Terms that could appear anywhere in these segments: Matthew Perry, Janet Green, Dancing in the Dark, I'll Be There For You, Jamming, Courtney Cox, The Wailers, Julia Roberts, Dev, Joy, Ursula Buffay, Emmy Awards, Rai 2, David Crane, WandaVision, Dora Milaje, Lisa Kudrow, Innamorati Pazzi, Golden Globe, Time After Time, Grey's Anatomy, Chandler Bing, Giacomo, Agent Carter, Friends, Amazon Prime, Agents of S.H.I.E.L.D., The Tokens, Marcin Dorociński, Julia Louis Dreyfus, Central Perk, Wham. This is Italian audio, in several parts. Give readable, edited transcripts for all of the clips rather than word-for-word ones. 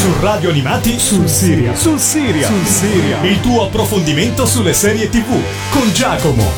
su Radio Animati sul Siria. Il tuo approfondimento sulle serie TV con Giacomo.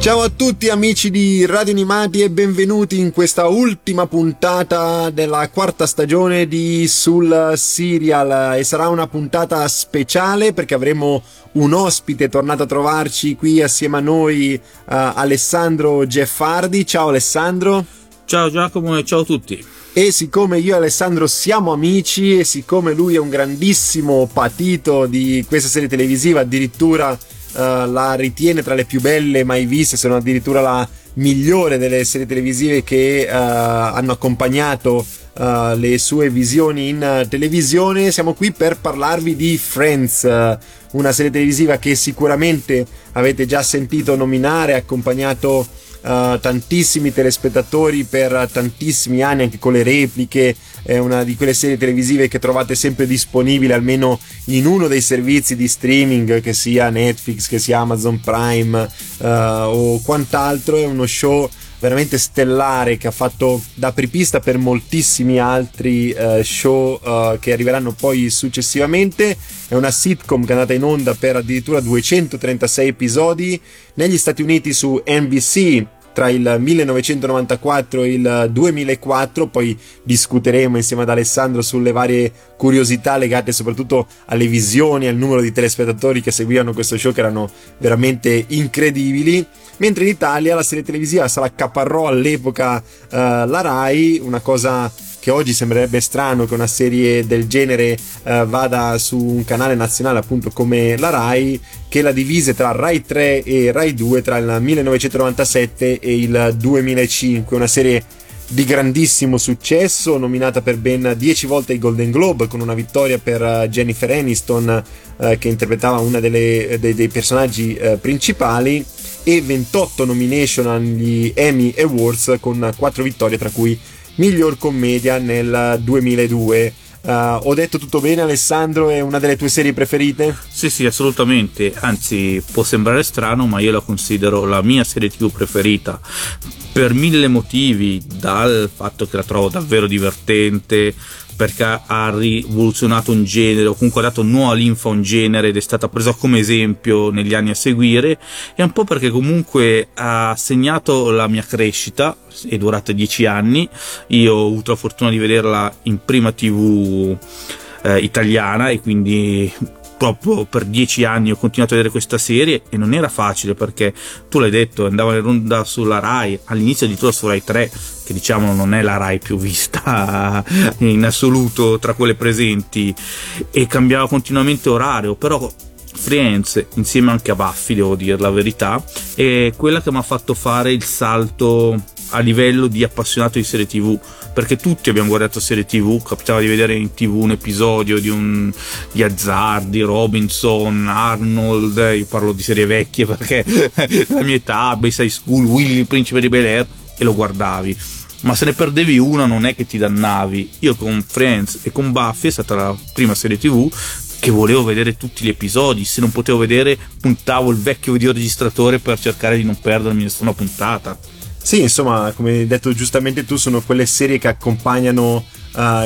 Ciao a tutti amici di Radio Animati e benvenuti in questa ultima puntata della quarta stagione di Sul Serial, e sarà una puntata speciale perché avremo un ospite tornato a trovarci qui assieme a noi, Alessandro Gaffardi. Ciao Alessandro. Ciao Giacomo e ciao a tutti. E siccome io e Alessandro siamo amici e siccome lui è un grandissimo patito di questa serie televisiva, addirittura la ritiene tra le più belle mai viste, se non addirittura la migliore delle serie televisive che hanno accompagnato le sue visioni in televisione, siamo qui per parlarvi di Friends, una serie televisiva che sicuramente avete già sentito nominare, accompagnato tantissimi telespettatori per tantissimi anni, anche con le repliche. È una di quelle serie televisive che trovate sempre disponibile almeno in uno dei servizi di streaming, che sia Netflix, che sia Amazon Prime o quant'altro. È uno show veramente stellare che ha fatto da apripista per moltissimi altri show che arriveranno poi successivamente. È una sitcom che è andata in onda per addirittura 236 episodi negli Stati Uniti su NBC tra il 1994 e il 2004, poi discuteremo insieme ad Alessandro sulle varie curiosità legate soprattutto alle visioni, al numero di telespettatori che seguivano questo show, che erano veramente incredibili. Mentre in Italia la serie televisiva se la accaparrò all'epoca la Rai, una cosa che oggi sembrerebbe strano che una serie del genere vada su un canale nazionale appunto come la Rai, che la divise tra Rai 3 e Rai 2 tra il 1997 e il 2005, una serie di grandissimo successo, nominata per ben 10 volte ai Golden Globe, con una vittoria per Jennifer Aniston che interpretava una dei personaggi principali, e 28 nomination agli Emmy Awards con 4 vittorie, tra cui miglior commedia nel 2002. Ho detto tutto bene Alessandro? È una delle tue serie preferite? Sì, assolutamente, anzi può sembrare strano ma io la considero la mia serie TV preferita per mille motivi, dal fatto che la trovo davvero divertente, perché ha rivoluzionato un genere, o comunque ha dato nuova linfa a un genere ed è stata presa come esempio negli anni a seguire, e un po' perché comunque ha segnato la mia crescita. È durata 10 anni, io ho avuto la fortuna di vederla in prima TV italiana, e quindi proprio per 10 anni ho continuato a vedere questa serie, e non era facile perché, tu l'hai detto, andava in onda sulla Rai, all'inizio addirittura su Rai 3, che diciamo non è la Rai più vista in assoluto tra quelle presenti, e cambiava continuamente orario. Però Friends, insieme anche a Buffy, devo dire la verità, è quella che mi ha fatto fare il salto a livello di appassionato di serie TV, perché tutti abbiamo guardato serie TV, capitava di vedere in TV un episodio di Azzardi, Robinson, Arnold. Io parlo di serie vecchie perché la mia età, Bayside School, Willy il principe di Bel Air, e lo guardavi, ma se ne perdevi una non è che ti dannavi. Io con Friends e con Buffy è stata la prima serie TV che volevo vedere tutti gli episodi, se non potevo vedere puntavo il vecchio videoregistratore per cercare di non perdermi nessuna puntata. Sì, insomma, come hai detto giustamente tu, sono quelle serie che accompagnano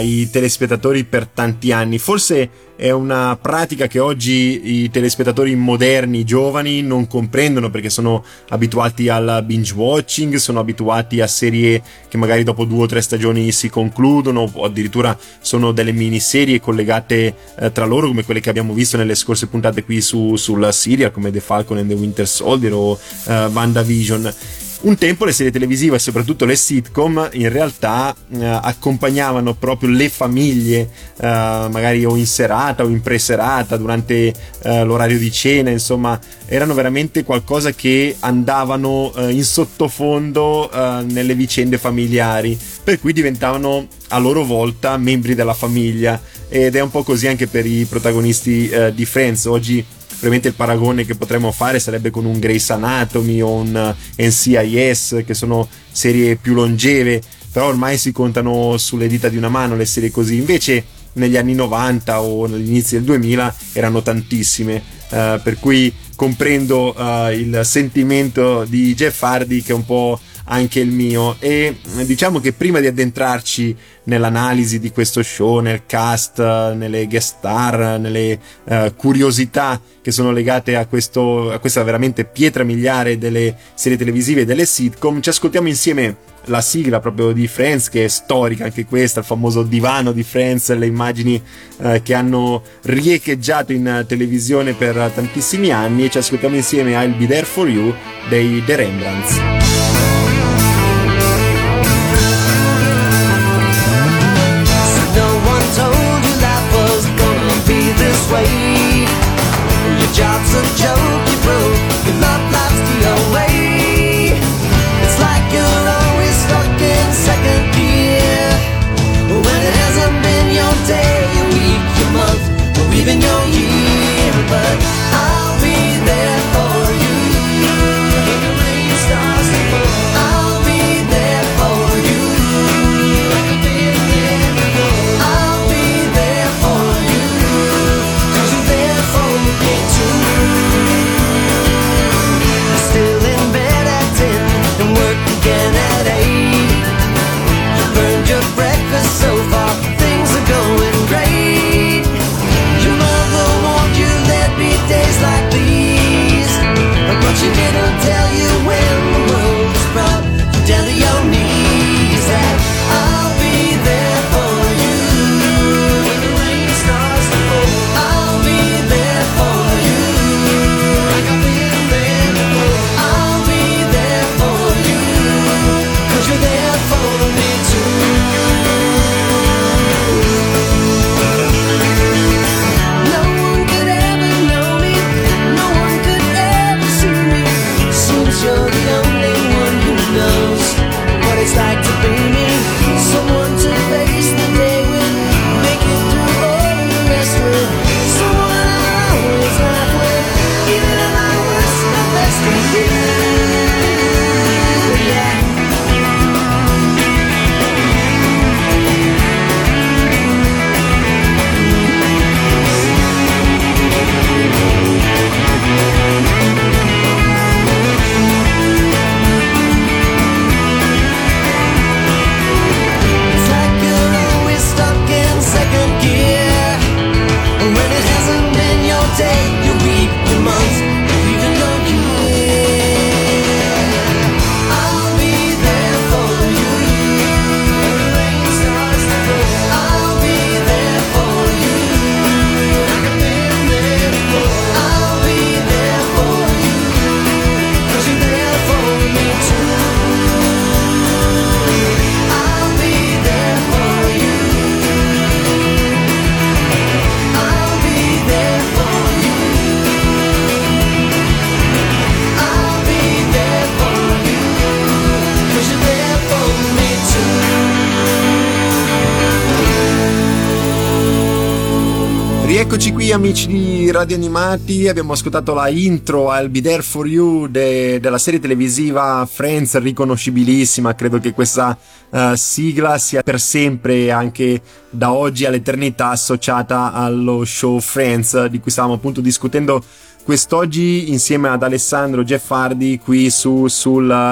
i telespettatori per tanti anni. Forse è una pratica che oggi i telespettatori moderni, giovani, non comprendono, perché sono abituati al binge watching, sono abituati a serie che magari dopo 2 o 3 stagioni si concludono, o addirittura sono delle miniserie collegate tra loro, come quelle che abbiamo visto nelle scorse puntate qui sul serial, come The Falcon and the Winter Soldier o WandaVision. Un tempo le serie televisive e soprattutto le sitcom in realtà accompagnavano proprio le famiglie, magari o in serata o in preserata, durante l'orario di cena, insomma erano veramente qualcosa che andavano in sottofondo nelle vicende familiari, per cui diventavano a loro volta membri della famiglia, ed è un po' così anche per i protagonisti di Friends. Oggi ovviamente il paragone che potremmo fare sarebbe con un Grey's Anatomy o un NCIS, che sono serie più longeve, però ormai si contano sulle dita di una mano le serie così. Invece negli anni 90 o all'inizio del 2000 erano tantissime, per cui comprendo il sentimento di Gaffardi, che un po' anche il mio, e diciamo che prima di addentrarci nell'analisi di questo show, nel cast, nelle guest star, nelle curiosità che sono legate a questo, a questa veramente pietra miliare delle serie televisive e delle sitcom, ci ascoltiamo insieme la sigla proprio di Friends, che è storica anche questa, il famoso divano di Friends, le immagini che hanno riecheggiato in televisione per tantissimi anni, e ci ascoltiamo insieme I'll Be There For You dei The Rembrandts. Your job's a joke, you broke, your love life's the away. It's like you're always stuck in second gear, when it hasn't been your day, your week, your month, or even your year. But I'll be there for you. Like a ray of stars that fall. I'll be there for you. Like a big river. I'll be there for you. 'Cause you're there for me too. I'm still in bed at 10 and work again at 8. You burned your breakfast so far, things are going great. Your mother warned you there'd be days like these, but she didn't tell you when the world was brought you down to your knees. And I'll be there for you. When the rain starts to fall, I'll be there for you. Like I've been there before, I'll be there for you. 'Cause you're there for me too. No one could ever know me, no one could ever see me. Seems you're the only one who knows what it's like to be me. Someone to face the day with, make it through all the rest with. Someone I always laugh with, even at my worst and my best of you. Yeah. It's like you're always stuck in second gear, when it hasn't been your day, your week, your month, or even your year. I'll be there for you. When the rain starts to fall, I'll be there for you. Like I've been there before, I'll be there for you. 'Cause you're there for me too. I'll be there for you. I'll be there for you. I'll be there for you. 'Cause you're there for me too. Rieccoci qui amici di Radio Animati, abbiamo ascoltato la intro I'll Be There For You della serie televisiva Friends, riconoscibilissima, credo che questa sigla sia per sempre, anche da oggi all'eternità, associata allo show Friends di cui stavamo appunto discutendo quest'oggi insieme ad Alessandro Gaffardi qui sul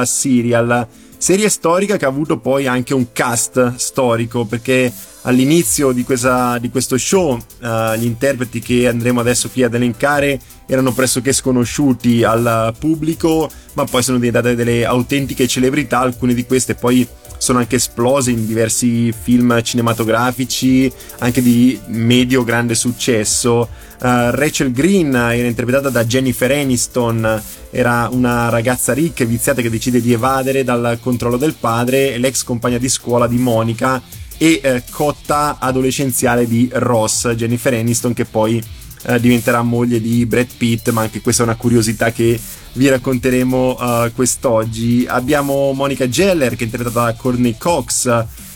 serial. Serie storica che ha avuto poi anche un cast storico, perché all'inizio di questo show gli interpreti che andremo adesso qui ad elencare erano pressoché sconosciuti al pubblico, ma poi sono diventate delle autentiche celebrità. Alcune di queste poi sono anche esplose in diversi film cinematografici, anche di medio-grande successo. Rachel Green era interpretata da Jennifer Aniston, era una ragazza ricca e viziata che decide di evadere dal controllo del padre, l'ex compagna di scuola di Monica e cotta adolescenziale di Ross, Jennifer Aniston, che poi diventerà moglie di Brad Pitt, ma anche questa è una curiosità che vi racconteremo quest'oggi. Abbiamo Monica Geller, che è interpretata da Courtney Cox,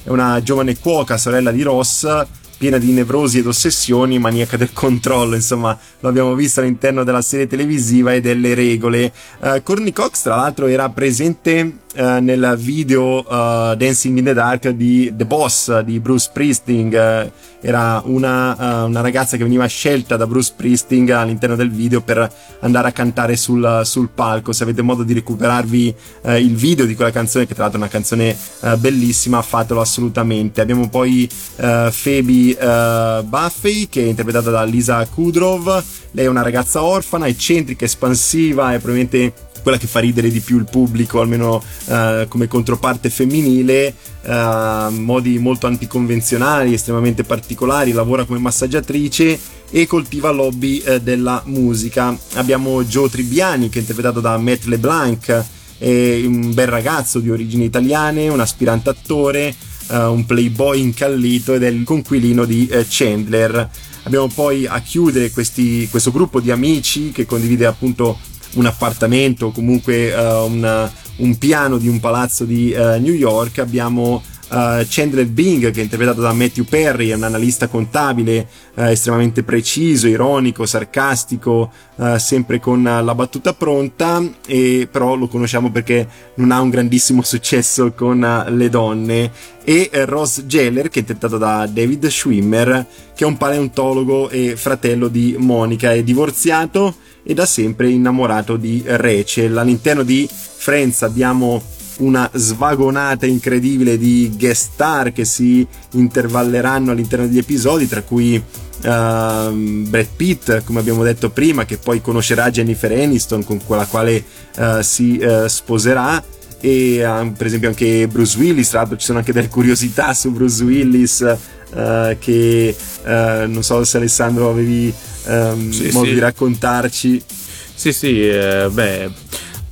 è una giovane cuoca, sorella di Ross, piena di nevrosi ed ossessioni, maniaca del controllo, insomma lo abbiamo visto all'interno della serie televisiva e delle regole. Courtney Cox tra l'altro era presente nel video Dancing in the Dark di The Boss di Bruce Springsteen. Era una ragazza che veniva scelta da Bruce Springsteen all'interno del video per andare a cantare sul palco. Se avete modo di recuperarvi il video di quella canzone, che tra l'altro è una canzone bellissima, fatelo assolutamente. Abbiamo poi Phoebe Buffay, che è interpretata da Lisa Kudrow. Lei è una ragazza orfana, eccentrica, espansiva, è probabilmente quella che fa ridere di più il pubblico, almeno come controparte femminile. Modi molto anticonvenzionali, estremamente particolari. Lavora come massaggiatrice e coltiva l'hobby della musica. Abbiamo Joey Tribbiani, che è interpretato da Matt LeBlanc, è un bel ragazzo di origini italiane, un aspirante attore, un playboy incallito ed è il conquilino di Chandler. Abbiamo poi a chiudere questo gruppo di amici che condivide appunto un appartamento o comunque un piano di un palazzo di New York. Abbiamo Chandler Bing, che è interpretato da Matthew Perry, è un analista contabile estremamente preciso, ironico, sarcastico, sempre con la battuta pronta, e però lo conosciamo perché non ha un grandissimo successo con le donne. E Ross Geller, che è interpretato da David Schwimmer, che è un paleontologo e fratello di Monica, è divorziato e da sempre innamorato di Rachel. All'interno di Friends abbiamo una svagonata incredibile di guest star che si intervalleranno all'interno degli episodi, tra cui Brad Pitt, come abbiamo detto prima, che poi conoscerà Jennifer Aniston, con la quale si sposerà, e per esempio anche Bruce Willis. Tra l'altro ci sono anche delle curiosità su Bruce Willis, che non so se Alessandro avevi modo di raccontarci.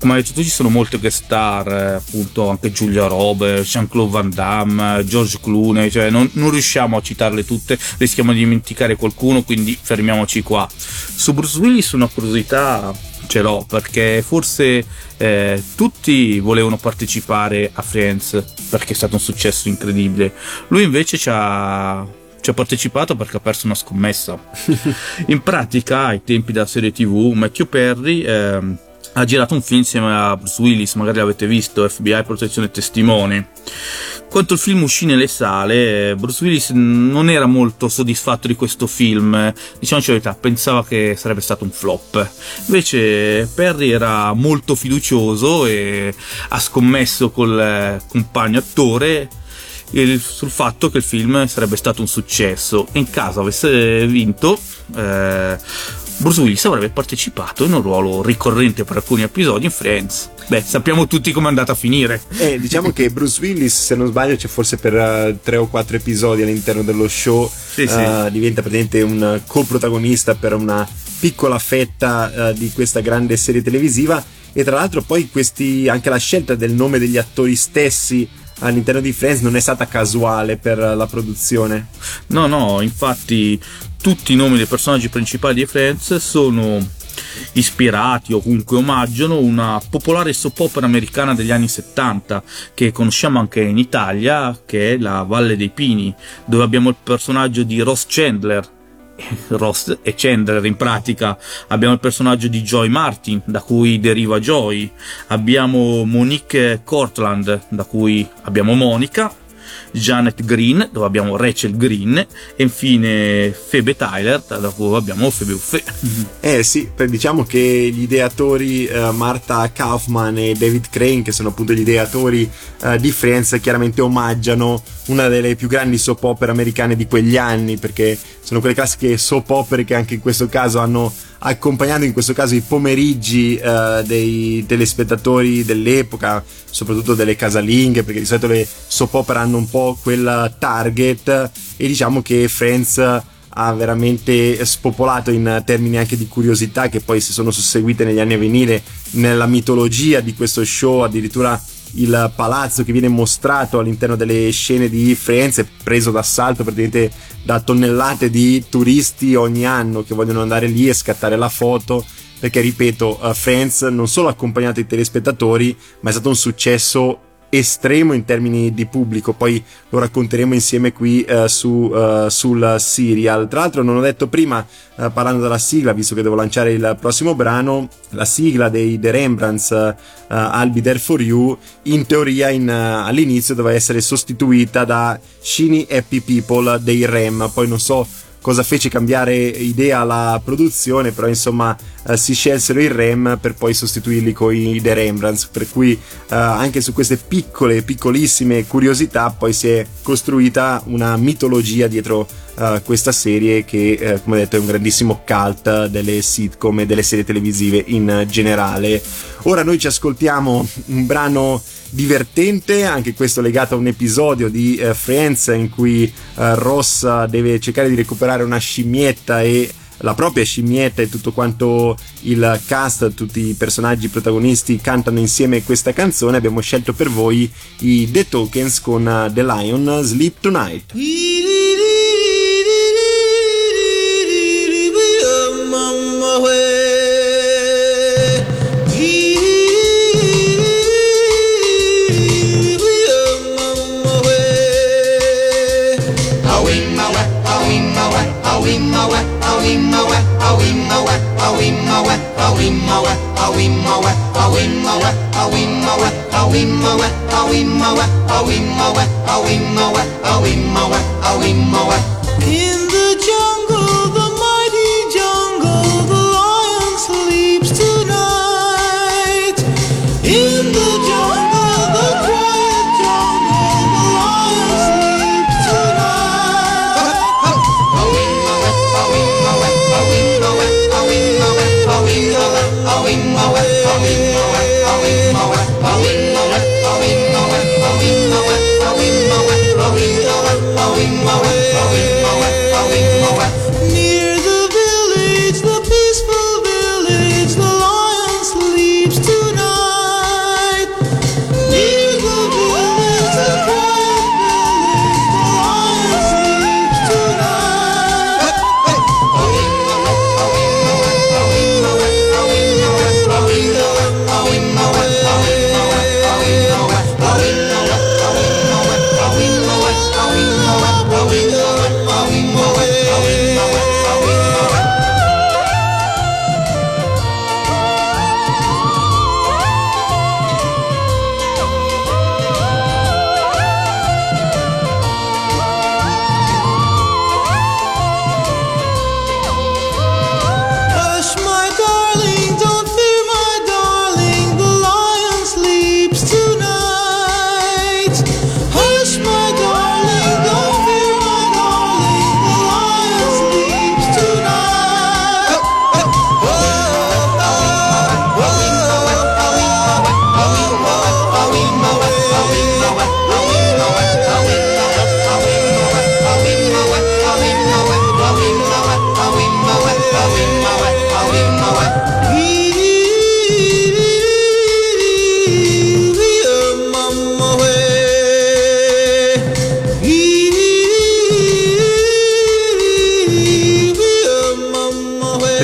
Come hai detto tu, ci sono molte guest star, appunto anche Julia Roberts, Jean-Claude Van Damme, George Clooney, cioè non riusciamo a citarle tutte, rischiamo di dimenticare qualcuno, quindi fermiamoci qua. Su Bruce Willis una curiosità ce l'ho, perché forse tutti volevano partecipare a Friends perché è stato un successo incredibile, lui invece ci ha partecipato perché ha perso una scommessa. In pratica, ai tempi della serie TV, Matthew Perry ha girato un film insieme a Bruce Willis, magari l'avete visto, FBI Protezione Testimoni. Quando il film uscì nelle sale, Bruce Willis non era molto soddisfatto di questo film, diciamoci la verità, pensava che sarebbe stato un flop. Invece Perry era molto fiducioso e ha scommesso col compagno attore sul fatto che il film sarebbe stato un successo, e in caso avesse vinto Bruce Willis avrebbe partecipato in un ruolo ricorrente per alcuni episodi in Friends. Sappiamo tutti com'è andata a finire. Diciamo che Bruce Willis, se non sbaglio, c'è forse per 3 o 4 episodi all'interno dello show. Diventa praticamente un coprotagonista per una piccola fetta di questa grande serie televisiva. E tra l'altro poi anche la scelta del nome degli attori stessi all'interno di Friends non è stata casuale per la produzione. No, infatti tutti i nomi dei personaggi principali di Friends sono ispirati o comunque omaggiano una popolare soap opera americana degli anni 70 che conosciamo anche in Italia, che è La Valle dei Pini, dove abbiamo il personaggio di Ross e Chandler. In pratica abbiamo il personaggio di Joy Martin, da cui deriva Joy, abbiamo Monique Courtland, da cui abbiamo Monica, Janet Green, dove abbiamo Rachel Green, e infine Phoebe Tyler, da cui abbiamo Phoebe Buffay. Diciamo che gli ideatori Martha Kaufman e David Crane, che sono appunto gli ideatori di Friends, chiaramente omaggiano una delle più grandi soap opera americane di quegli anni, perché sono quelle classiche soap opere che anche in questo caso hanno accompagnando in questo caso i pomeriggi dei telespettatori dell'epoca, soprattutto delle casalinghe, perché di solito le soap opera hanno un po' quel target, e diciamo che Friends ha veramente spopolato in termini anche di curiosità che poi si sono susseguite negli anni a venire. Nella mitologia di questo show, addirittura il palazzo che viene mostrato all'interno delle scene di Friends è preso d'assalto praticamente da tonnellate di turisti ogni anno che vogliono andare lì e scattare la foto, perché ripeto, Friends non solo ha accompagnato i telespettatori, ma è stato un successo estremo in termini di pubblico, poi lo racconteremo insieme qui sul serial. Tra l'altro non ho detto prima, parlando della sigla, visto che devo lanciare il prossimo brano, la sigla dei The Rembrandts, I'll Be There For You, in teoria all'inizio doveva essere sostituita da Shiny Happy People dei Rem, poi non so cosa fece cambiare idea la produzione, però insomma si scelsero i Rem per poi sostituirli con i The Rembrandts, per cui anche su queste piccolissime curiosità poi si è costruita una mitologia dietro questa serie che, come detto, è un grandissimo cult delle sitcom e delle serie televisive in generale. Ora noi ci ascoltiamo un brano divertente, anche questo legato a un episodio di Friends in cui Ross deve cercare di recuperare una scimmietta, e la propria scimmietta, e tutto quanto il cast, tutti i personaggi protagonisti cantano insieme questa canzone. Abbiamo scelto per voi i The Tokens con The Lion Sleeps Tonight. In the jungle, the mighty jungle, the lion sleeps tonight. In the jungle, the quiet jungle, the lion sleeps tonight. Near the village, the peaceful village, the lion sleeps tonight. Near the village, the quiet village, the lion sleeps tonight.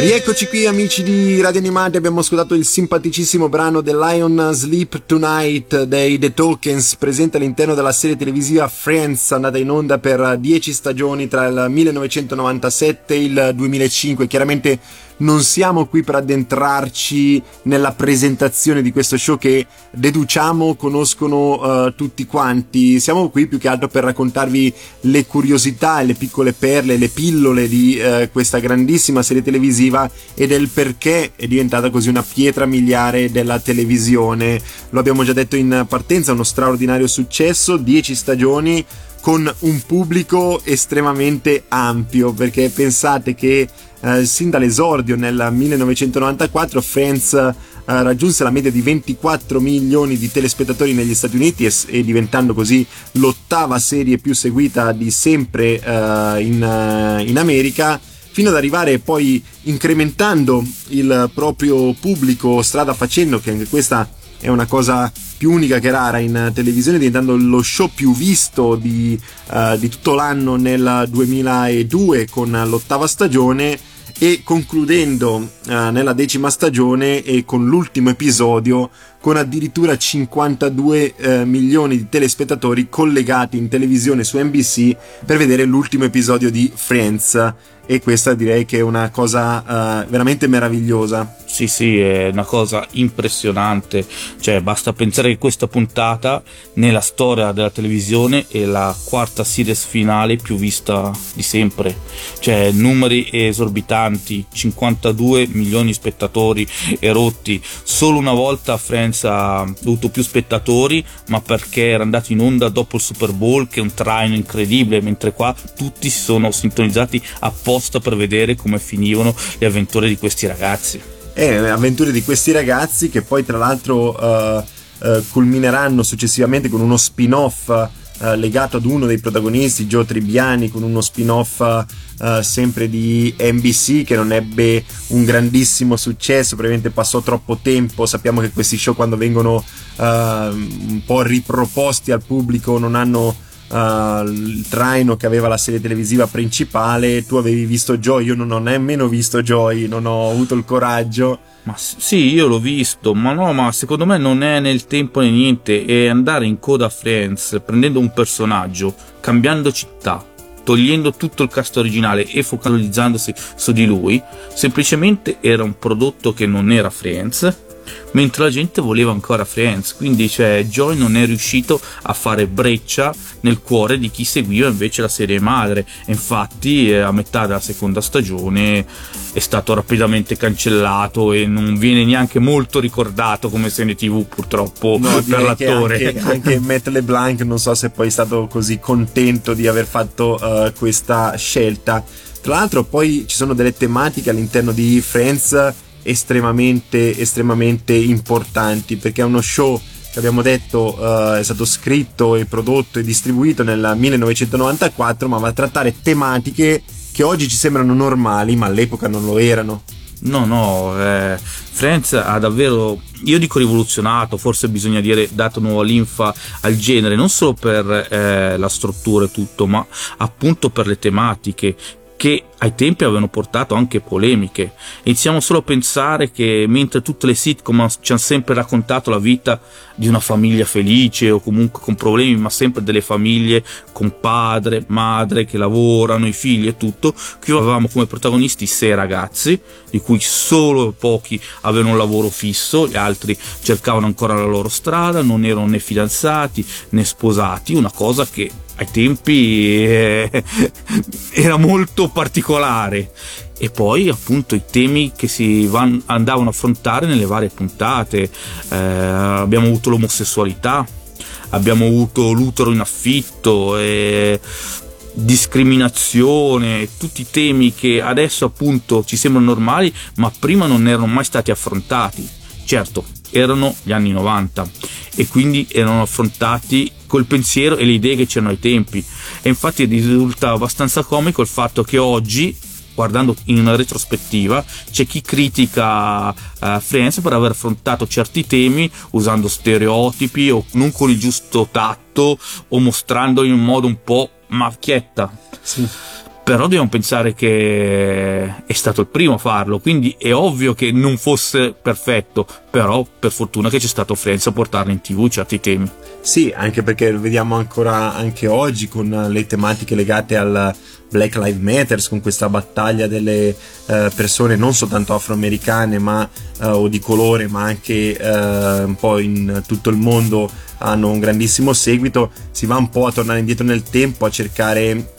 Eccoci qui amici di Radio Animati, abbiamo ascoltato il simpaticissimo brano The Lion Sleeps Tonight dei The Tokens, presente all'interno della serie televisiva Friends, andata in onda per 10 stagioni tra il 1997 e il 2005. Chiaramente non siamo qui per addentrarci nella presentazione di questo show che deduciamo conoscono tutti quanti, siamo qui più che altro per raccontarvi le curiosità e le piccole perle, le pillole di questa grandissima serie televisiva e del perché è diventata così una pietra miliare della televisione. Lo abbiamo già detto in partenza, uno straordinario successo, 10 stagioni con un pubblico estremamente ampio, perché pensate che sin dall'esordio nel 1994 Friends raggiunse la media di 24 milioni di telespettatori negli Stati Uniti e diventando così l'8ª serie più seguita di sempre in America, fino ad arrivare poi, incrementando il proprio pubblico strada facendo, che anche questa è una cosa più unica che rara in televisione, diventando lo show più visto di tutto l'anno nel 2002 con l'8ª stagione, e concludendo nella 10ª stagione e con l'ultimo episodio con addirittura 52 milioni di telespettatori collegati in televisione su NBC per vedere l'ultimo episodio di Friends, e questa direi che è una cosa veramente meravigliosa. Sì, sì, è una cosa impressionante, cioè basta pensare che questa puntata nella storia della televisione è la quarta series finale più vista di sempre, cioè numeri esorbitanti, 52 milioni di spettatori erotti. Solo una volta Friends ha avuto più spettatori, ma perché era andato in onda dopo il Super Bowl, che è un traino incredibile, mentre qua tutti si sono sintonizzati apposta per vedere come finivano le avventure di questi ragazzi. Avventure di questi ragazzi che poi tra l'altro culmineranno successivamente con uno spin-off legato ad uno dei protagonisti, Joey Tribbiani, con uno spin-off sempre di NBC che non ebbe un grandissimo successo, probabilmente passò troppo tempo. Sappiamo che questi show, quando vengono un po' riproposti al pubblico, non hanno il traino che aveva la serie televisiva principale. Tu avevi visto Joy, io non ho nemmeno visto Joy, non ho avuto il coraggio. Ma sì, io l'ho visto, ma no, ma secondo me non è nel tempo né niente. E andare in coda a Friends prendendo un personaggio, cambiando città, togliendo tutto il cast originale e focalizzandosi su di lui, semplicemente era un prodotto che non era Friends, mentre la gente voleva ancora Friends. Quindi cioè, Joy non è riuscito a fare breccia nel cuore di chi seguiva invece la serie madre, e infatti a metà della seconda stagione è stato rapidamente cancellato e non viene neanche molto ricordato come serie TV, purtroppo, no, per l'attore. Anche Matt LeBlanc non so se poi è stato così contento di aver fatto questa scelta. Tra l'altro poi ci sono delle tematiche all'interno di Friends estremamente importanti, perché è uno show che, abbiamo detto, è stato scritto e prodotto e distribuito nel 1994, ma va a trattare tematiche che oggi ci sembrano normali ma all'epoca non lo erano. No, Friends ha davvero, io dico rivoluzionato, forse bisogna dire dato nuova linfa al genere, non solo per la struttura e tutto, ma appunto per le tematiche che ai tempi avevano portato anche polemiche. Iniziamo solo a pensare che mentre tutte le sitcom ci hanno sempre raccontato la vita di una famiglia felice o comunque con problemi, ma sempre delle famiglie con padre, madre che lavorano, i figli e tutto, qui avevamo come protagonisti 6 ragazzi, di cui solo pochi avevano un lavoro fisso, gli altri cercavano ancora la loro strada, non erano né fidanzati né sposati, una cosa che ai tempi era molto particolare. E poi appunto i temi che si andavano a affrontare nelle varie puntate, abbiamo avuto l'omosessualità, abbiamo avuto l'utero in affitto, discriminazione, tutti temi che adesso appunto ci sembrano normali ma prima non erano mai stati affrontati. Certo, erano gli anni 90 e quindi erano affrontati col pensiero e le idee che c'erano ai tempi, e infatti risulta abbastanza comico il fatto che oggi, guardando in una retrospettiva, c'è chi critica Friends per aver affrontato certi temi usando stereotipi o non con il giusto tatto o mostrandoli in un modo un po' macchietta. Sì. Però dobbiamo pensare che è stato il primo a farlo, quindi è ovvio che non fosse perfetto, però per fortuna che c'è stato Friends a portarlo in TV certi temi. Sì, anche perché lo vediamo ancora anche oggi con le tematiche legate al Black Lives Matter, con questa battaglia delle persone non soltanto afroamericane ma o di colore, ma anche un po' in tutto il mondo hanno un grandissimo seguito. Si va un po' a tornare indietro nel tempo, a cercare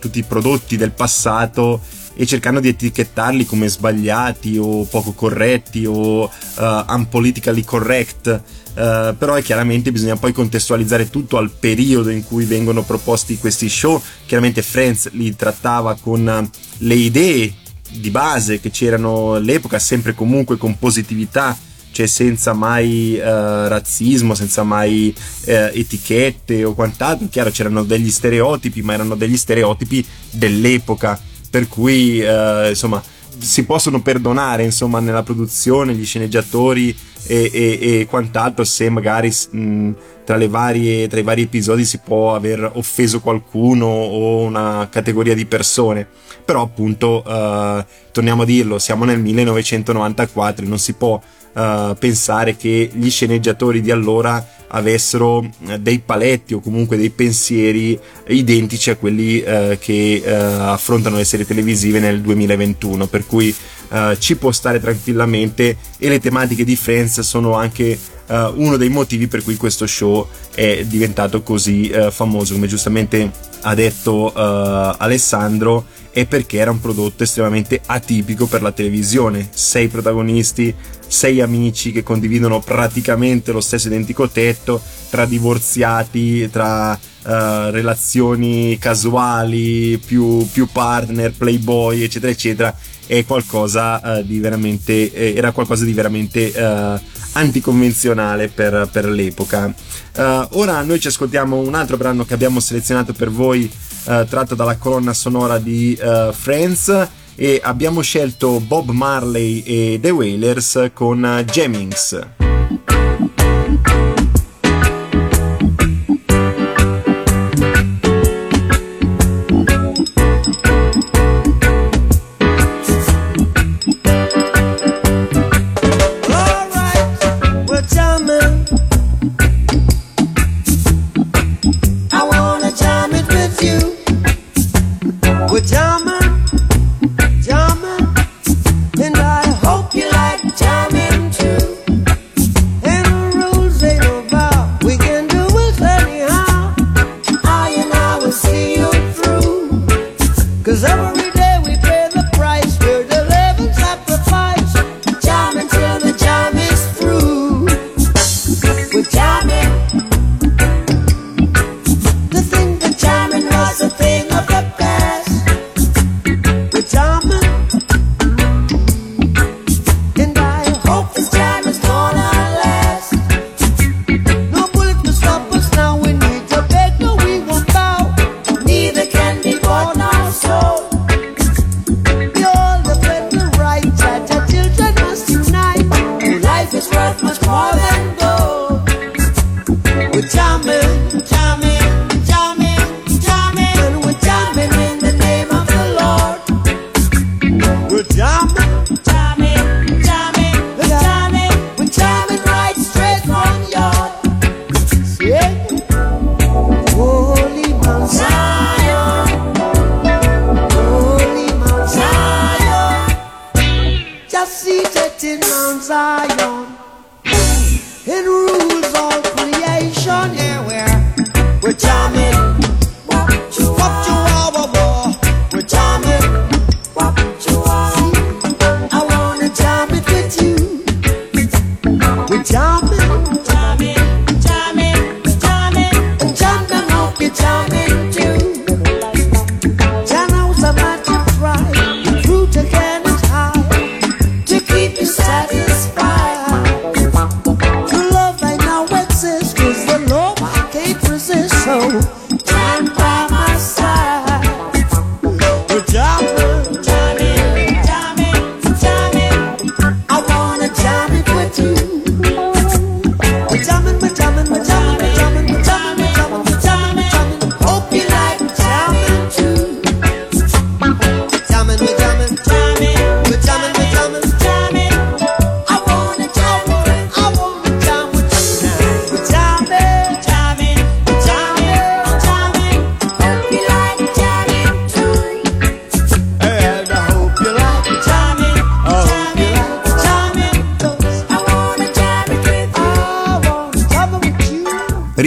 tutti i prodotti del passato e cercando di etichettarli come sbagliati o poco corretti o unpolitically correct. Però è chiaramente, bisogna poi contestualizzare tutto al periodo in cui vengono proposti questi show. Chiaramente Friends li trattava con le idee di base che c'erano all'epoca, sempre comunque con positività, cioè senza mai razzismo, senza mai etichette o quant'altro. Chiaro, c'erano degli stereotipi, ma erano degli stereotipi dell'epoca, per cui insomma si possono perdonare, insomma, nella produzione, gli sceneggiatori e quant'altro, se magari tra i vari episodi si può aver offeso qualcuno o una categoria di persone, però appunto torniamo a dirlo, siamo nel 1994, non si può pensare che gli sceneggiatori di allora avessero dei paletti o comunque dei pensieri identici a quelli che affrontano le serie televisive nel 2021, per cui ci può stare tranquillamente, e le tematiche di Friends sono anche uno dei motivi per cui questo show è diventato così famoso, come giustamente ha detto Alessandro, è perché era un prodotto estremamente atipico per la televisione, 6 protagonisti, 6 amici che condividono praticamente lo stesso identico tetto, tra divorziati, tra relazioni casuali, più partner, playboy, eccetera eccetera, è qualcosa di veramente era qualcosa di veramente anticonvenzionale per l'epoca. Ora noi ci ascoltiamo un altro brano che abbiamo selezionato per voi, tratto dalla colonna sonora di Friends, e abbiamo scelto Bob Marley e The Wailers con Jennings.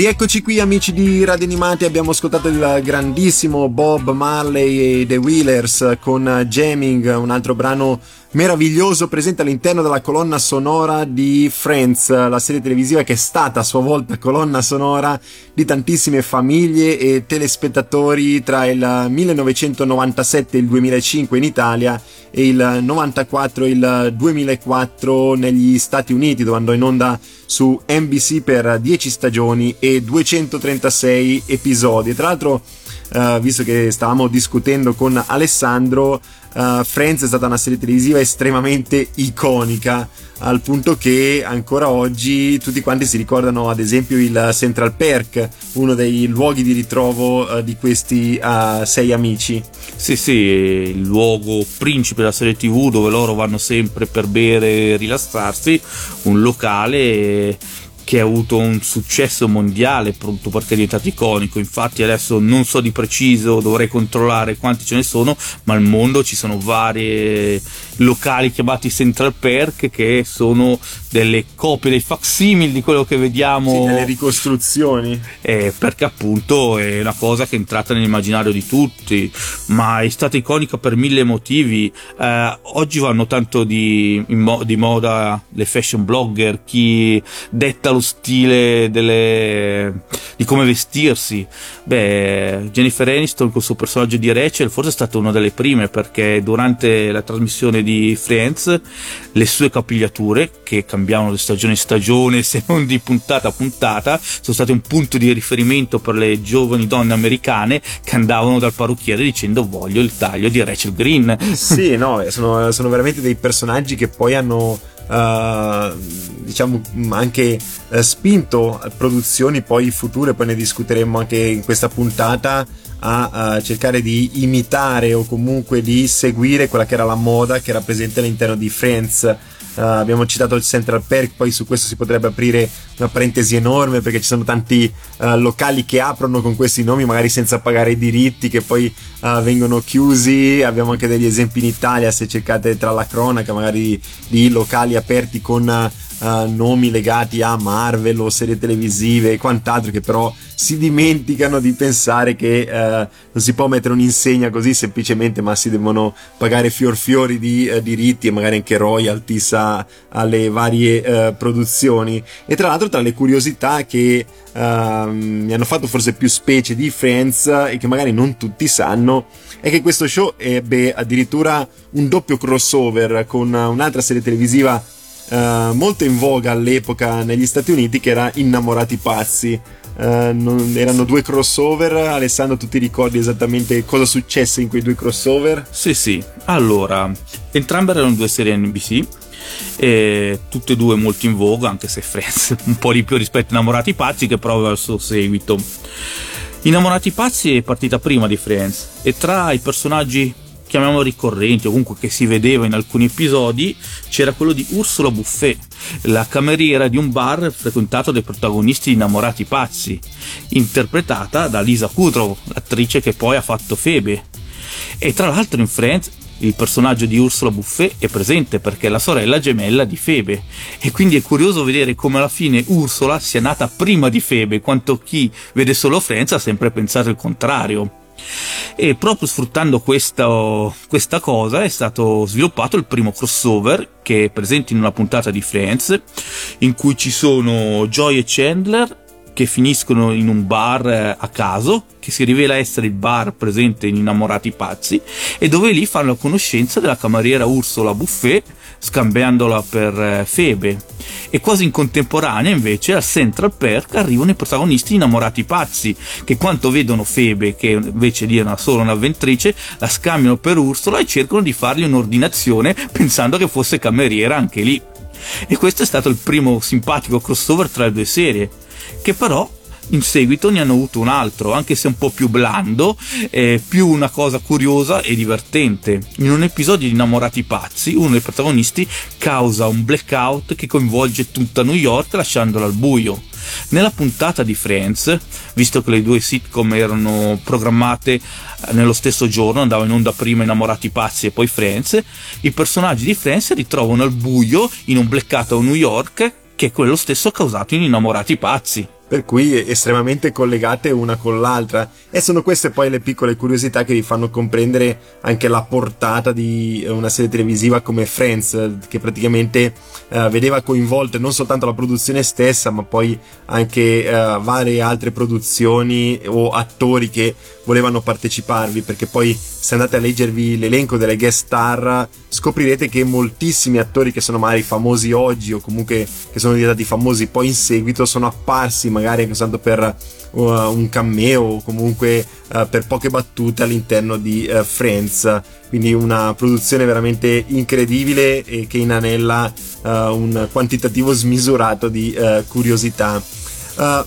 Eccoci qui amici di Radio Animati, abbiamo ascoltato il grandissimo Bob Marley e The Wailers con Jamming, un altro brano meraviglioso presente all'interno della colonna sonora di Friends, la serie televisiva che è stata a sua volta colonna sonora di tantissime famiglie e telespettatori tra il 1997 e il 2005 in Italia e il 94 e il 2004 negli Stati Uniti, dove andò in onda su NBC per 10 stagioni e 236 episodi. Tra l'altro visto che stavamo discutendo con Alessandro, Friends è stata una serie televisiva estremamente iconica, al punto che ancora oggi tutti quanti si ricordano ad esempio il Central Perk, uno dei luoghi di ritrovo di questi sei amici. Sì, sì, il luogo principe della serie TV dove loro vanno sempre per bere e rilassarsi, un locale che ha avuto un successo mondiale proprio perché è diventato iconico. Infatti adesso non so di preciso, dovrei controllare quanti ce ne sono, ma al mondo ci sono vari locali chiamati Central Perk che sono delle copie, dei facsimili di quello che vediamo, sì, delle ricostruzioni, perché appunto è una cosa che è entrata nell'immaginario di tutti, ma è stata iconica per mille motivi. Oggi vanno tanto di moda le fashion blogger, chi detta lo stile di come vestirsi. Beh, Jennifer Aniston col suo personaggio di Rachel forse è stata una delle prime, perché durante la trasmissione di Friends le sue capigliature, che cambiavano di stagione in stagione se non di puntata a puntata, sono state un punto di riferimento per le giovani donne americane che andavano dal parrucchiere dicendo voglio il taglio di Rachel Green. Sì, no, sono veramente dei personaggi che poi hanno diciamo anche spinto produzioni poi future, poi ne discuteremo anche in questa puntata, a cercare di imitare o comunque di seguire quella che era la moda che era presente all'interno di Friends. Abbiamo citato il Central Perk, poi su questo si potrebbe aprire una parentesi enorme, perché ci sono tanti locali che aprono con questi nomi magari senza pagare i diritti, che poi vengono chiusi. Abbiamo anche degli esempi in Italia, se cercate tra la cronaca magari di locali aperti con nomi legati a Marvel o serie televisive e quant'altro, che però si dimenticano di pensare che non si può mettere un'insegna così semplicemente, ma si devono pagare fiori di diritti e magari anche royalties alle varie produzioni. E tra l'altro, tra le curiosità che mi hanno fatto forse più specie di Friends e che magari non tutti sanno, è che questo show ebbe addirittura un doppio crossover con un'altra serie televisiva molto in voga all'epoca negli Stati Uniti, che era Innamorati Pazzi. Erano due crossover. Alessandro, tu ti ricordi esattamente cosa successe in quei due crossover? Sì, sì. Allora, entrambe erano due serie NBC, tutte e due molto in voga, anche se Friends un po' di più rispetto a Innamorati Pazzi, che però aveva il suo seguito. Innamorati Pazzi è partita prima di Friends, e tra i personaggi chiamiamolo ricorrenti, o comunque che si vedeva in alcuni episodi, c'era quello di Ursula Buffay, la cameriera di un bar frequentato dai protagonisti Innamorati Pazzi, interpretata da Lisa Kudrow, l'attrice che poi ha fatto Phoebe. E tra l'altro in Friends il personaggio di Ursula Buffay è presente perché è la sorella gemella di Phoebe, e quindi è curioso vedere come alla fine Ursula sia nata prima di Phoebe, quanto chi vede solo Friends ha sempre pensato il contrario. E proprio sfruttando questa cosa è stato sviluppato il primo crossover, che è presente in una puntata di Friends, in cui ci sono Joy e Chandler che finiscono in un bar a caso, che si rivela essere il bar presente in Innamorati Pazzi, e dove lì fanno la conoscenza della cameriera Ursula Buffay, scambiandola per Phoebe. E quasi in contemporanea invece al Central Perk arrivano i protagonisti Innamorati Pazzi, che quanto vedono Phoebe, che invece lì era solo un'avventrice, la scambiano per Ursula e cercano di fargli un'ordinazione pensando che fosse cameriera anche lì. E questo è stato il primo simpatico crossover tra le due serie, che però in seguito ne hanno avuto un altro, anche se un po' più blando, più una cosa curiosa e divertente. In un episodio di Innamorati Pazzi uno dei protagonisti causa un blackout che coinvolge tutta New York, lasciandola al buio. Nella puntata di Friends, visto che le due sitcom erano programmate nello stesso giorno, andava in onda prima Innamorati Pazzi e poi Friends, i personaggi di Friends si ritrovano al buio in un blackout a New York, che è quello stesso causato in Innamorati Pazzi. Per cui estremamente collegate una con l'altra, e sono queste poi le piccole curiosità che vi fanno comprendere anche la portata di una serie televisiva come Friends, che praticamente vedeva coinvolte non soltanto la produzione stessa, ma poi anche varie altre produzioni o attori che volevano parteciparvi, perché poi se andate a leggervi l'elenco delle guest star scoprirete che moltissimi attori che sono magari famosi oggi o comunque che sono diventati famosi poi in seguito sono apparsi magari soltanto per un cameo, comunque per poche battute all'interno di Friends. Quindi una produzione veramente incredibile e che inanella un quantitativo smisurato di curiosità.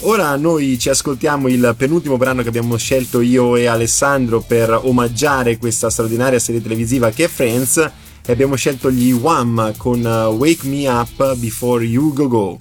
Ora noi ci ascoltiamo il penultimo brano che abbiamo scelto io e Alessandro per omaggiare questa straordinaria serie televisiva che è Friends, e abbiamo scelto gli Wham con Wake Me Up Before You Go Go.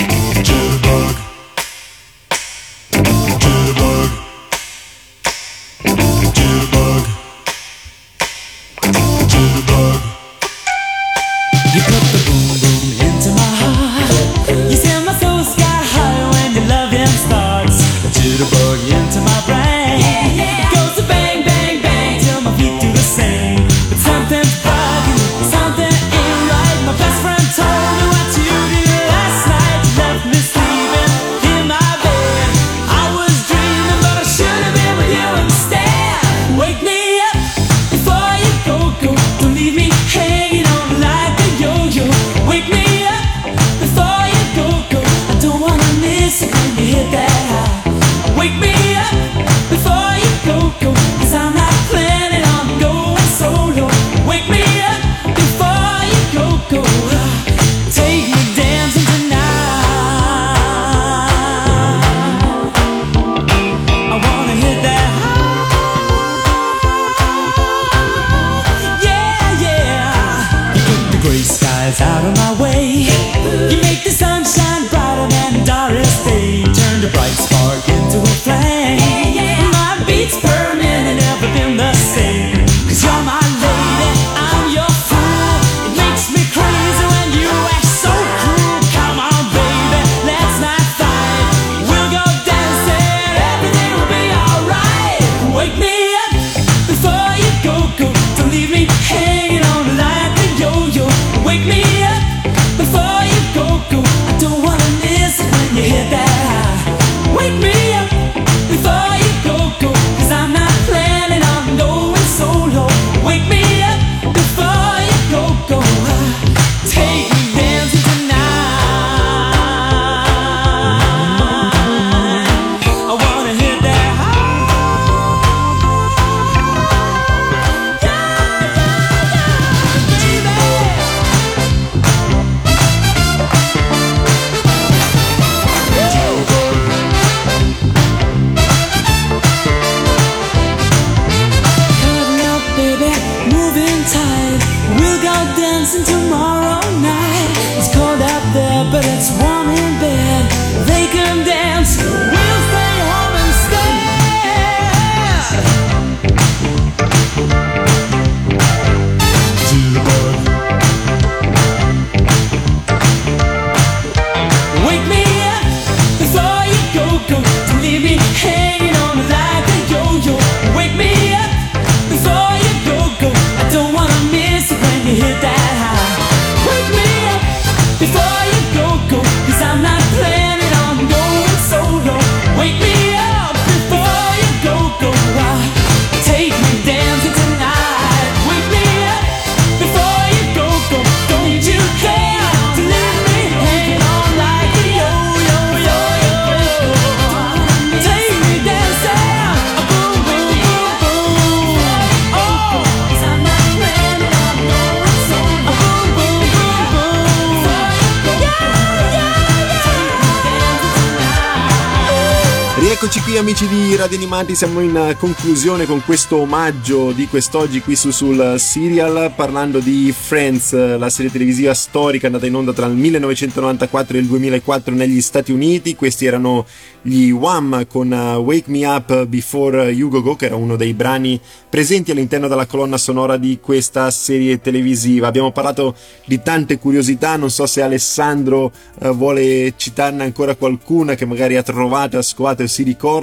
Amici di Radio Animati, siamo in conclusione con questo omaggio di quest'oggi qui sul Serial, parlando di Friends, la serie televisiva storica andata in onda tra il 1994 e il 2004 negli Stati Uniti. Questi erano gli Wham con Wake Me Up Before You Go Go, che era uno dei brani presenti all'interno della colonna sonora di questa serie televisiva. Abbiamo parlato di tante curiosità, non so se Alessandro vuole citarne ancora qualcuna che magari ha trovato, ha scovato e si ricorda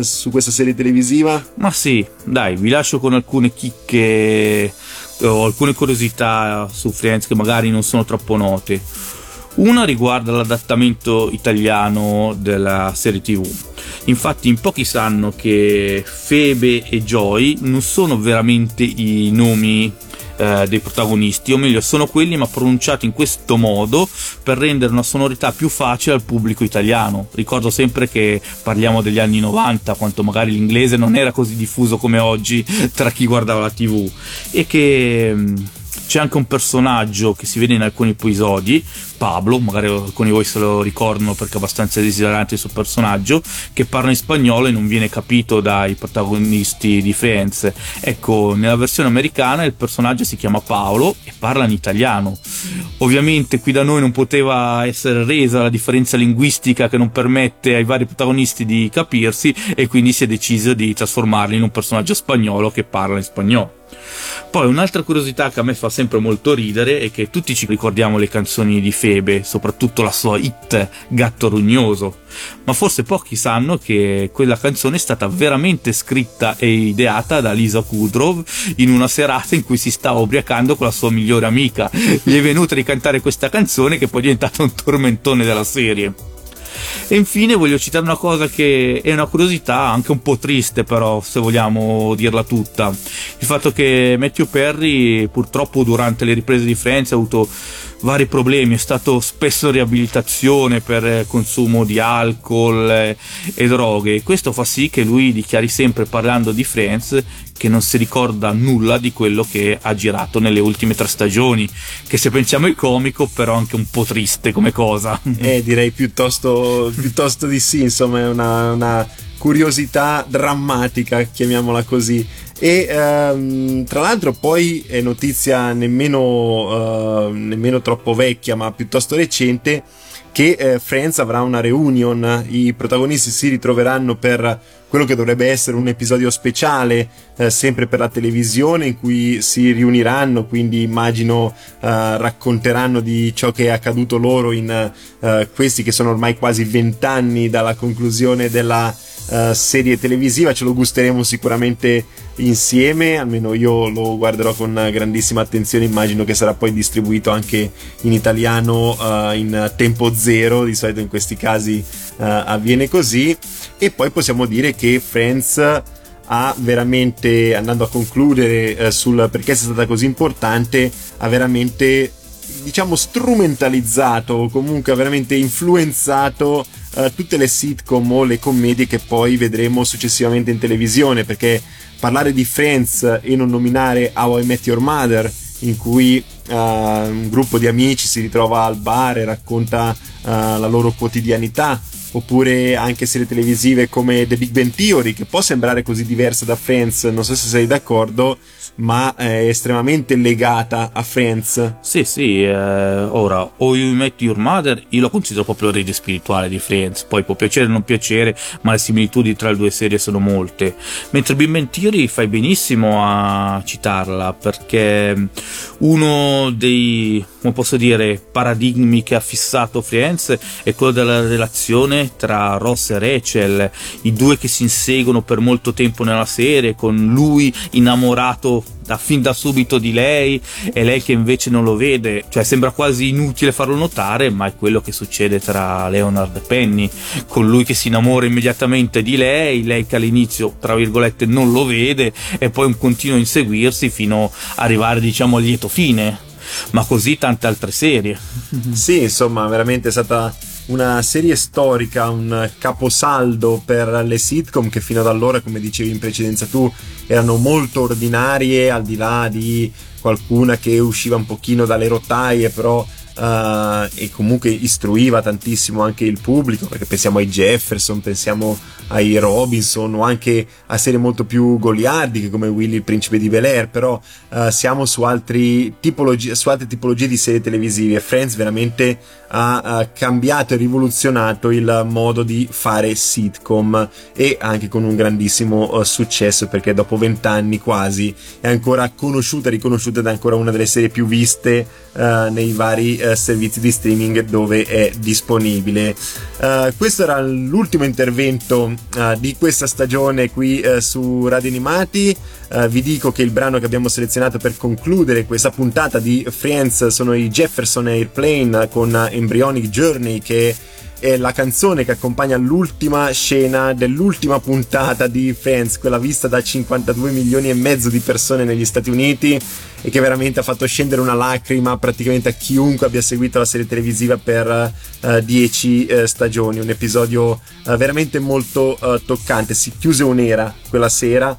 su questa serie televisiva. Ma sì, dai, vi lascio con alcune chicche o alcune curiosità su Friends che magari non sono troppo note. Una riguarda l'adattamento italiano della serie TV. Infatti in pochi sanno che Phoebe e Joy non sono veramente i nomi dei protagonisti, o meglio sono quelli ma pronunciati in questo modo per rendere una sonorità più facile al pubblico italiano. Ricordo sempre che parliamo degli anni 90, quanto magari l'inglese non era così diffuso come oggi tra chi guardava la TV, e che c'è anche un personaggio che si vede in alcuni episodi, Pablo, magari alcuni di voi se lo ricordano perché è abbastanza desiderante il suo personaggio, che parla in spagnolo e non viene capito dai protagonisti di Friends. Ecco, nella versione americana il personaggio si chiama Paolo e parla in italiano. Ovviamente qui da noi non poteva essere resa la differenza linguistica che non permette ai vari protagonisti di capirsi, e quindi si è deciso di trasformarli in un personaggio spagnolo che parla in spagnolo. Poi un'altra curiosità che a me fa sempre molto ridere è che tutti ci ricordiamo le canzoni di Febe, soprattutto la sua hit Gatto Rugnoso, ma forse pochi sanno che quella canzone è stata veramente scritta e ideata da Lisa Kudrow in una serata in cui si stava ubriacando con la sua migliore amica. Gli è venuta di cantare questa canzone che poi è diventata un tormentone della serie. E infine voglio citare una cosa che è una curiosità anche un po' triste, però se vogliamo dirla tutta, il fatto che Matthew Perry purtroppo durante le riprese di Friends ha avuto vari problemi, è stato spesso in riabilitazione per consumo di alcol e droghe. Questo fa sì che lui dichiari sempre, parlando di Friends, che non si ricorda nulla di quello che ha girato nelle ultime 3 stagioni, che se pensiamo è comico però anche un po' triste come cosa. Direi piuttosto di sì, insomma è una curiosità drammatica, chiamiamola così. E tra l'altro poi è notizia nemmeno troppo vecchia ma piuttosto recente che Friends avrà una reunion. I protagonisti si ritroveranno per quello che dovrebbe essere un episodio speciale, sempre per la televisione, in cui si riuniranno, quindi immagino racconteranno di ciò che è accaduto loro in questi che sono ormai quasi 20 anni dalla conclusione della serie televisiva. Ce lo gusteremo sicuramente insieme, almeno io lo guarderò con grandissima attenzione, immagino che sarà poi distribuito anche in italiano in tempo zero, di solito in questi casi avviene così. E poi possiamo dire che Friends ha veramente, andando a concludere sul perché sia stata così importante, ha veramente, diciamo, strumentalizzato o comunque ha veramente influenzato tutte le sitcom o le commedie che poi vedremo successivamente in televisione, perché parlare di Friends e non nominare How I Met Your Mother, in cui un gruppo di amici si ritrova al bar e racconta la loro quotidianità, oppure anche serie televisive come The Big Bang Theory, che può sembrare così diversa da Friends, non so se sei d'accordo, ma è estremamente legata a Friends. Sì, ora o You Met Your Mother io lo considero proprio l'erede spirituale di Friends, poi può piacere o non piacere, ma le similitudini tra le due serie sono molte, mentre Big Bang Theory fai benissimo a citarla, perché uno dei, come posso dire, paradigmi che ha fissato Friends è quello della relazione tra Ross e Rachel, i due che si inseguono per molto tempo nella serie, con lui innamorato fin da subito di lei e lei che invece non lo vede. Cioè sembra quasi inutile farlo notare, ma è quello che succede tra Leonard e Penny, con lui che si innamora immediatamente di lei che all'inizio tra virgolette non lo vede, e poi un continuo inseguirsi fino ad arrivare, diciamo, al lieto fine. Ma così tante altre serie. Sì, insomma veramente è stata una serie storica, un caposaldo per le sitcom che fino ad allora, come dicevi in precedenza tu, erano molto ordinarie, al di là di qualcuna che usciva un pochino dalle rotaie, però e comunque istruiva tantissimo anche il pubblico, perché pensiamo ai Jefferson, pensiamo ai Robinson o anche a serie molto più goliardiche come Willy il principe di Bel-Air, però siamo su altre tipologie di serie televisive. Friends veramente ha cambiato e rivoluzionato il modo di fare sitcom, e anche con un grandissimo successo, perché dopo 20 anni quasi è ancora conosciuta, riconosciuta ed è ancora una delle serie più viste nei vari servizi di streaming dove è disponibile. Questo era l'ultimo intervento di questa stagione qui su Radio Animati. Vi dico che il brano che abbiamo selezionato per concludere questa puntata di Friends sono i Jefferson Airplane con Embryonic Journey, che è la canzone che accompagna l'ultima scena dell'ultima puntata di Friends, quella vista da 52,5 milioni di persone negli Stati Uniti, e che veramente ha fatto scendere una lacrima praticamente a chiunque abbia seguito la serie televisiva per 10 stagioni. Un episodio veramente molto toccante. Si chiuse un'era quella sera,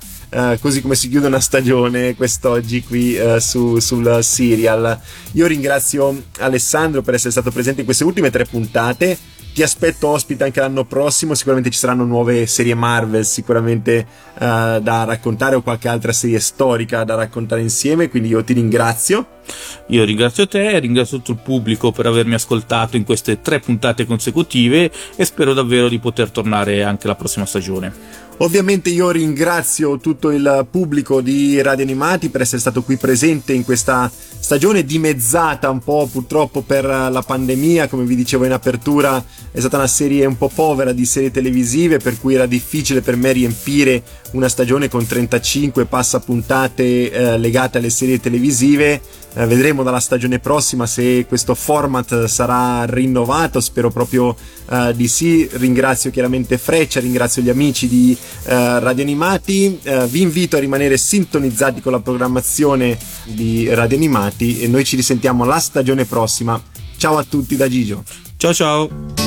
così come si chiude una stagione quest'oggi qui sul serial. Io ringrazio Alessandro per essere stato presente in queste ultime 3 puntate. Ti aspetto ospite anche l'anno prossimo, sicuramente ci saranno nuove serie Marvel sicuramente da raccontare, o qualche altra serie storica da raccontare insieme, quindi io ti ringrazio. Io ringrazio te, ringrazio tutto il pubblico per avermi ascoltato in queste 3 puntate consecutive e spero davvero di poter tornare anche la prossima stagione. Ovviamente io ringrazio tutto il pubblico di Radio Animati per essere stato qui presente in questa stagione dimezzata un po' purtroppo per la pandemia. Come vi dicevo in apertura, è stata una serie un po' povera di serie televisive, per cui era difficile per me riempire una stagione con 35 passa puntate legate alle serie televisive. Vedremo dalla stagione prossima se questo format sarà rinnovato, spero proprio di sì. Ringrazio chiaramente Freccia, ringrazio gli amici di Radio Animati, vi invito a rimanere sintonizzati con la programmazione di Radio Animati e noi ci risentiamo la stagione prossima. Ciao a tutti da Gigio. Ciao ciao.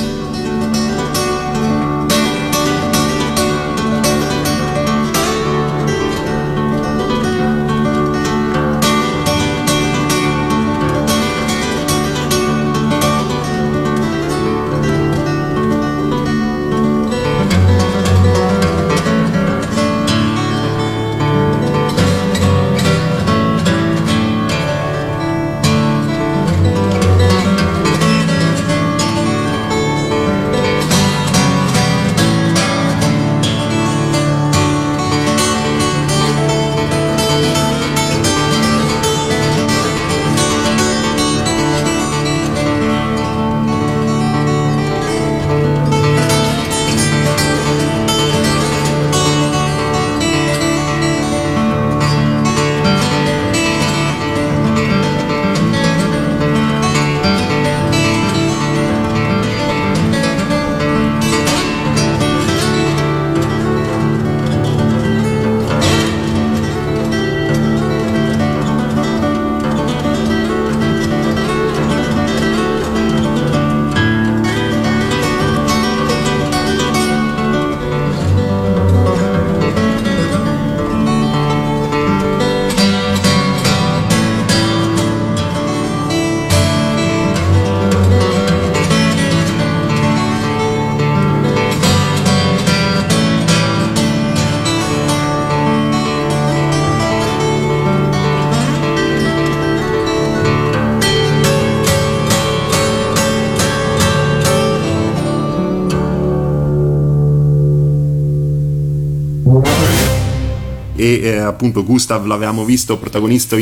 Appunto Gustav l'avevamo visto protagonista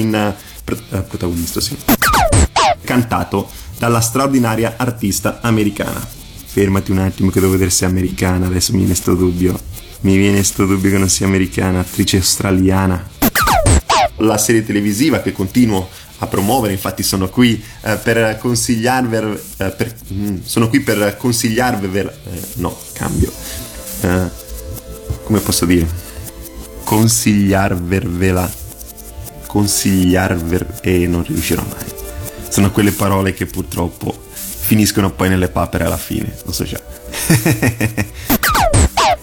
sì, cantato dalla straordinaria artista americana. Fermati un attimo che devo vedere se è americana, adesso mi viene sto dubbio che non sia americana, attrice australiana. La serie televisiva che continuo a promuovere, infatti sono qui per consigliarvi non riuscirò mai. Sono quelle parole che purtroppo finiscono poi nelle papere alla fine, lo so già.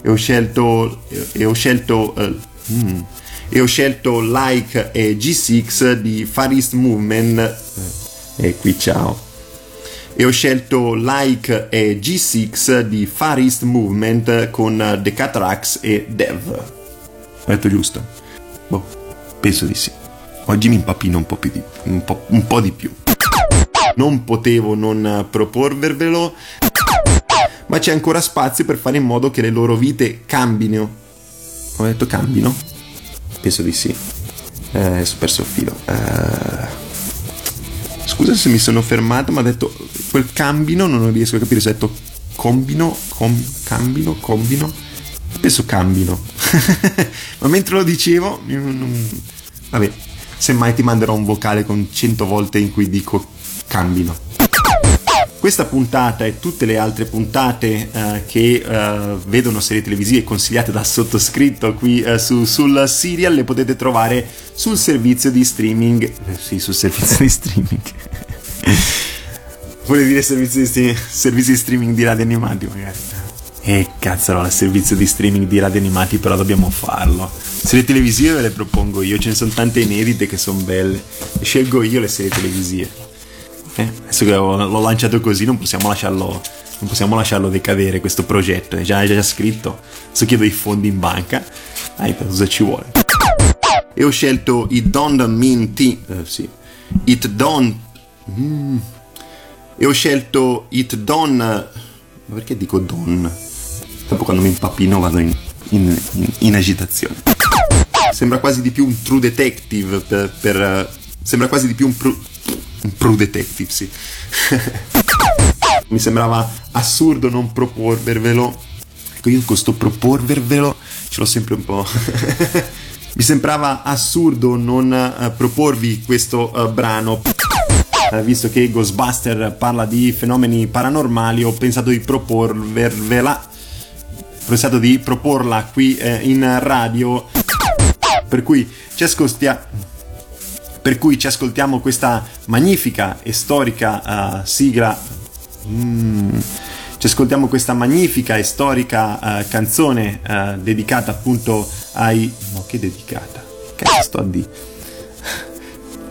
E ho scelto Like e G6 di Far East Movement. E qui ciao. E ho scelto Like e G6 di Far East Movement con The Cataracts e Dev. Ho detto giusto? Boh, penso di sì. Oggi mi impappino un po' di più. Non potevo non proporvervelo, ma c'è ancora spazio per fare in modo che le loro vite cambino. Ho detto cambino? Penso di sì. Adesso ho perso il filo. Scusa se mi sono fermato, ma ho detto quel cambino non riesco a capire se ho detto combino. Penso cambino. Ma mentre lo dicevo vabbè, semmai ti manderò un vocale con 100 volte in cui dico cambino. Questa puntata e tutte le altre puntate che vedono serie televisive consigliate dal sottoscritto qui sul Serial le potete trovare sul servizio di streaming. Sì, sul servizio di streaming. Vuole dire servizio di streaming di Radio Animati, magari. Cazzarola, servizio di streaming di Radio Animati, però dobbiamo farlo. Serie televisive ve le propongo io, ce ne sono tante inedite che sono belle. Scelgo io le serie televisive. Adesso che l'ho lanciato così non possiamo lasciarlo decadere questo progetto, è già scritto. Adesso chiedo i fondi in banca, cosa ci vuole. E ho scelto ma perché dico don? Dopo quando mi impappino vado in agitazione. Sembra quasi di più un True Detective True Detective, sì. Mi sembrava assurdo non proporvervelo. Ecco, io questo proporvervelo ce l'ho sempre un po'. Mi sembrava assurdo non proporvi questo brano. Visto che Ghostbuster parla di fenomeni paranormali, ho pensato di proporvervela. Ho pensato di proporla qui in radio. Per cui ci ascoltiamo questa magnifica e storica sigla. Ci ascoltiamo questa magnifica e storica canzone dedicata appunto ai... No, che dedicata? Che sto a di?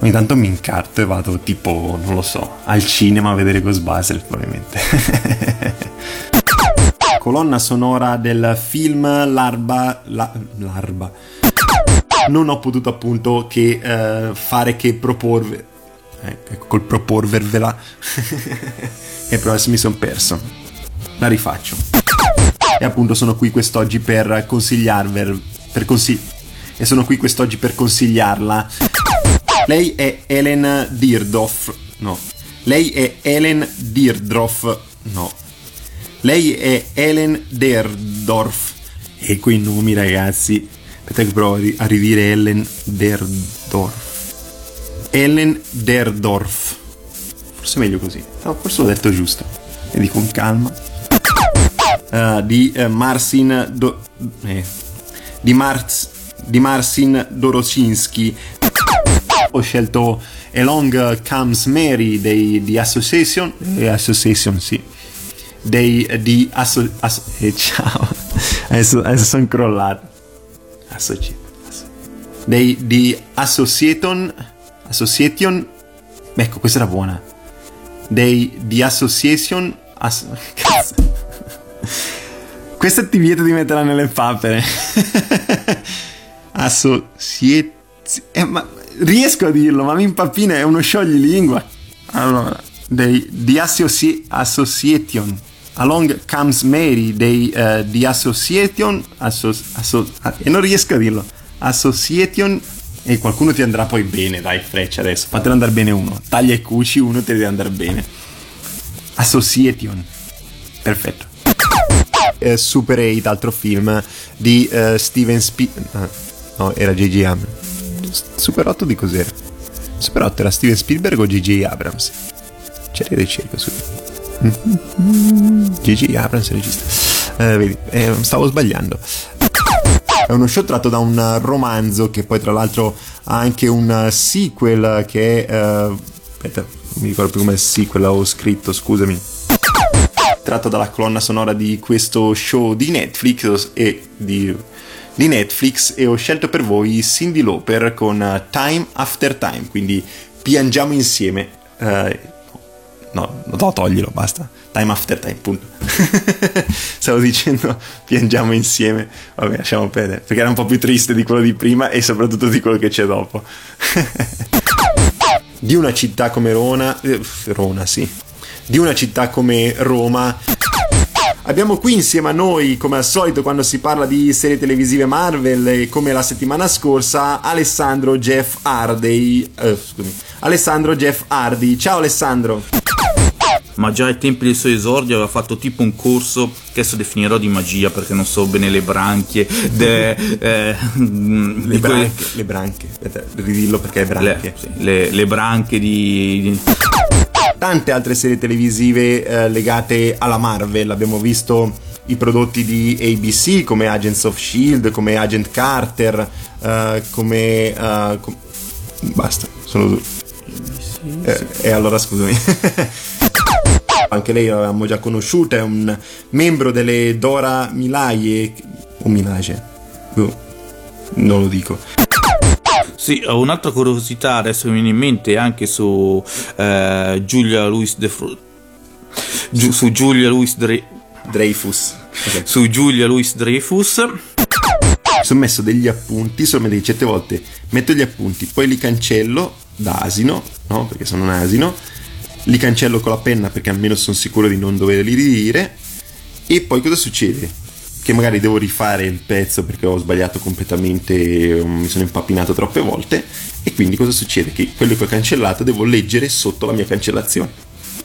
Ogni tanto mi incarto e vado tipo, non lo so, al cinema a vedere Ghostbusters probabilmente. Colonna sonora del film Larba. Non ho potuto appunto che fare che proporvi, col proporvervela. E però adesso mi sono perso, la rifaccio. E appunto sono qui quest'oggi per consigliarla. Lei è Ellen Derdorf. E quei nomi, ragazzi. Aspetta che provo a ridire Ellen Derdorf. Forse è meglio così. No, forse l'ho detto giusto. E dico con calma. Di Marcin Dorociński. Ho scelto Along Comes Mary di Association. Association, sì. Ciao. Adesso sono crollato. Association. Ecco, questa era buona. Questa ti vieta di metterla nelle papere. Ma riesco a dirlo, ma mi impappina, è uno scioglilingua. Allora, Association. Along Comes Mary di Association e non riesco a dirlo. Association. E qualcuno ti andrà poi bene, dai Freccia, adesso fatelo andare bene uno. Taglia e cuci uno, te deve andare bene. Association. Perfetto. Super 8, altro film di Steven Spielberg. No, era J.J. Abrams. Super 8 di cos'era? Super 8 era Steven Spielberg o J.J. Abrams? C'è il ricerco su Gigi Abrams regista. Vedi, stavo sbagliando. È uno show tratto da un romanzo che poi tra l'altro ha anche un sequel che è aspetta, non mi ricordo più come sequel ho scritto, scusami. Tratto dalla colonna sonora di questo show di Netflix e ho scelto per voi Cyndi Lauper con Time After Time, quindi piangiamo insieme. No, toglilo, basta. Time After Time, punto. Stavo dicendo piangiamo insieme. Vabbè, lasciamo perdere, perché era un po' più triste di quello di prima e soprattutto di quello che c'è dopo. Di una città come Di una città come Roma. Abbiamo qui insieme a noi, come al solito quando si parla di serie televisive Marvel, e come la settimana scorsa, Alessandro Gaffardi. Ciao Alessandro! Ma già ai tempi del suo esordio aveva fatto tipo un corso che adesso definirò di magia perché non so bene le branchie le branchie, ridillo perché è branchie le branchie di tante altre serie televisive legate alla Marvel. Abbiamo visto i prodotti di ABC come Agents of S.H.I.E.L.D., come Agent Carter, come... basta, sono... e allora scusami. Anche lei l'avevamo già conosciuta, è un membro delle Dora Milaje o Milaje, non lo dico. Sì, ho un'altra curiosità adesso mi viene in mente anche su Julia Louis su Julia Louis Dreyfus. Okay. Su Julia Louis Dreyfus sono messo degli appunti, sono delle certe volte metto gli appunti, poi li cancello da asino, no? Perché sono un asino. Li cancello con la penna perché almeno sono sicuro di non doverli ridire. E poi cosa succede? Che magari devo rifare il pezzo perché ho sbagliato completamente, mi sono impappinato troppe volte. E quindi cosa succede? Che quello che ho cancellato devo leggere sotto la mia cancellazione.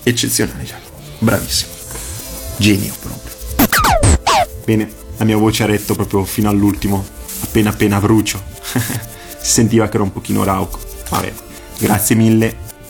Eccezionale, Giacomo. Bravissimo. Genio proprio. Bene, la mia voce a retto proprio fino all'ultimo, appena appena brucio. Si sentiva che ero un pochino rauco. Vabbè, grazie mille.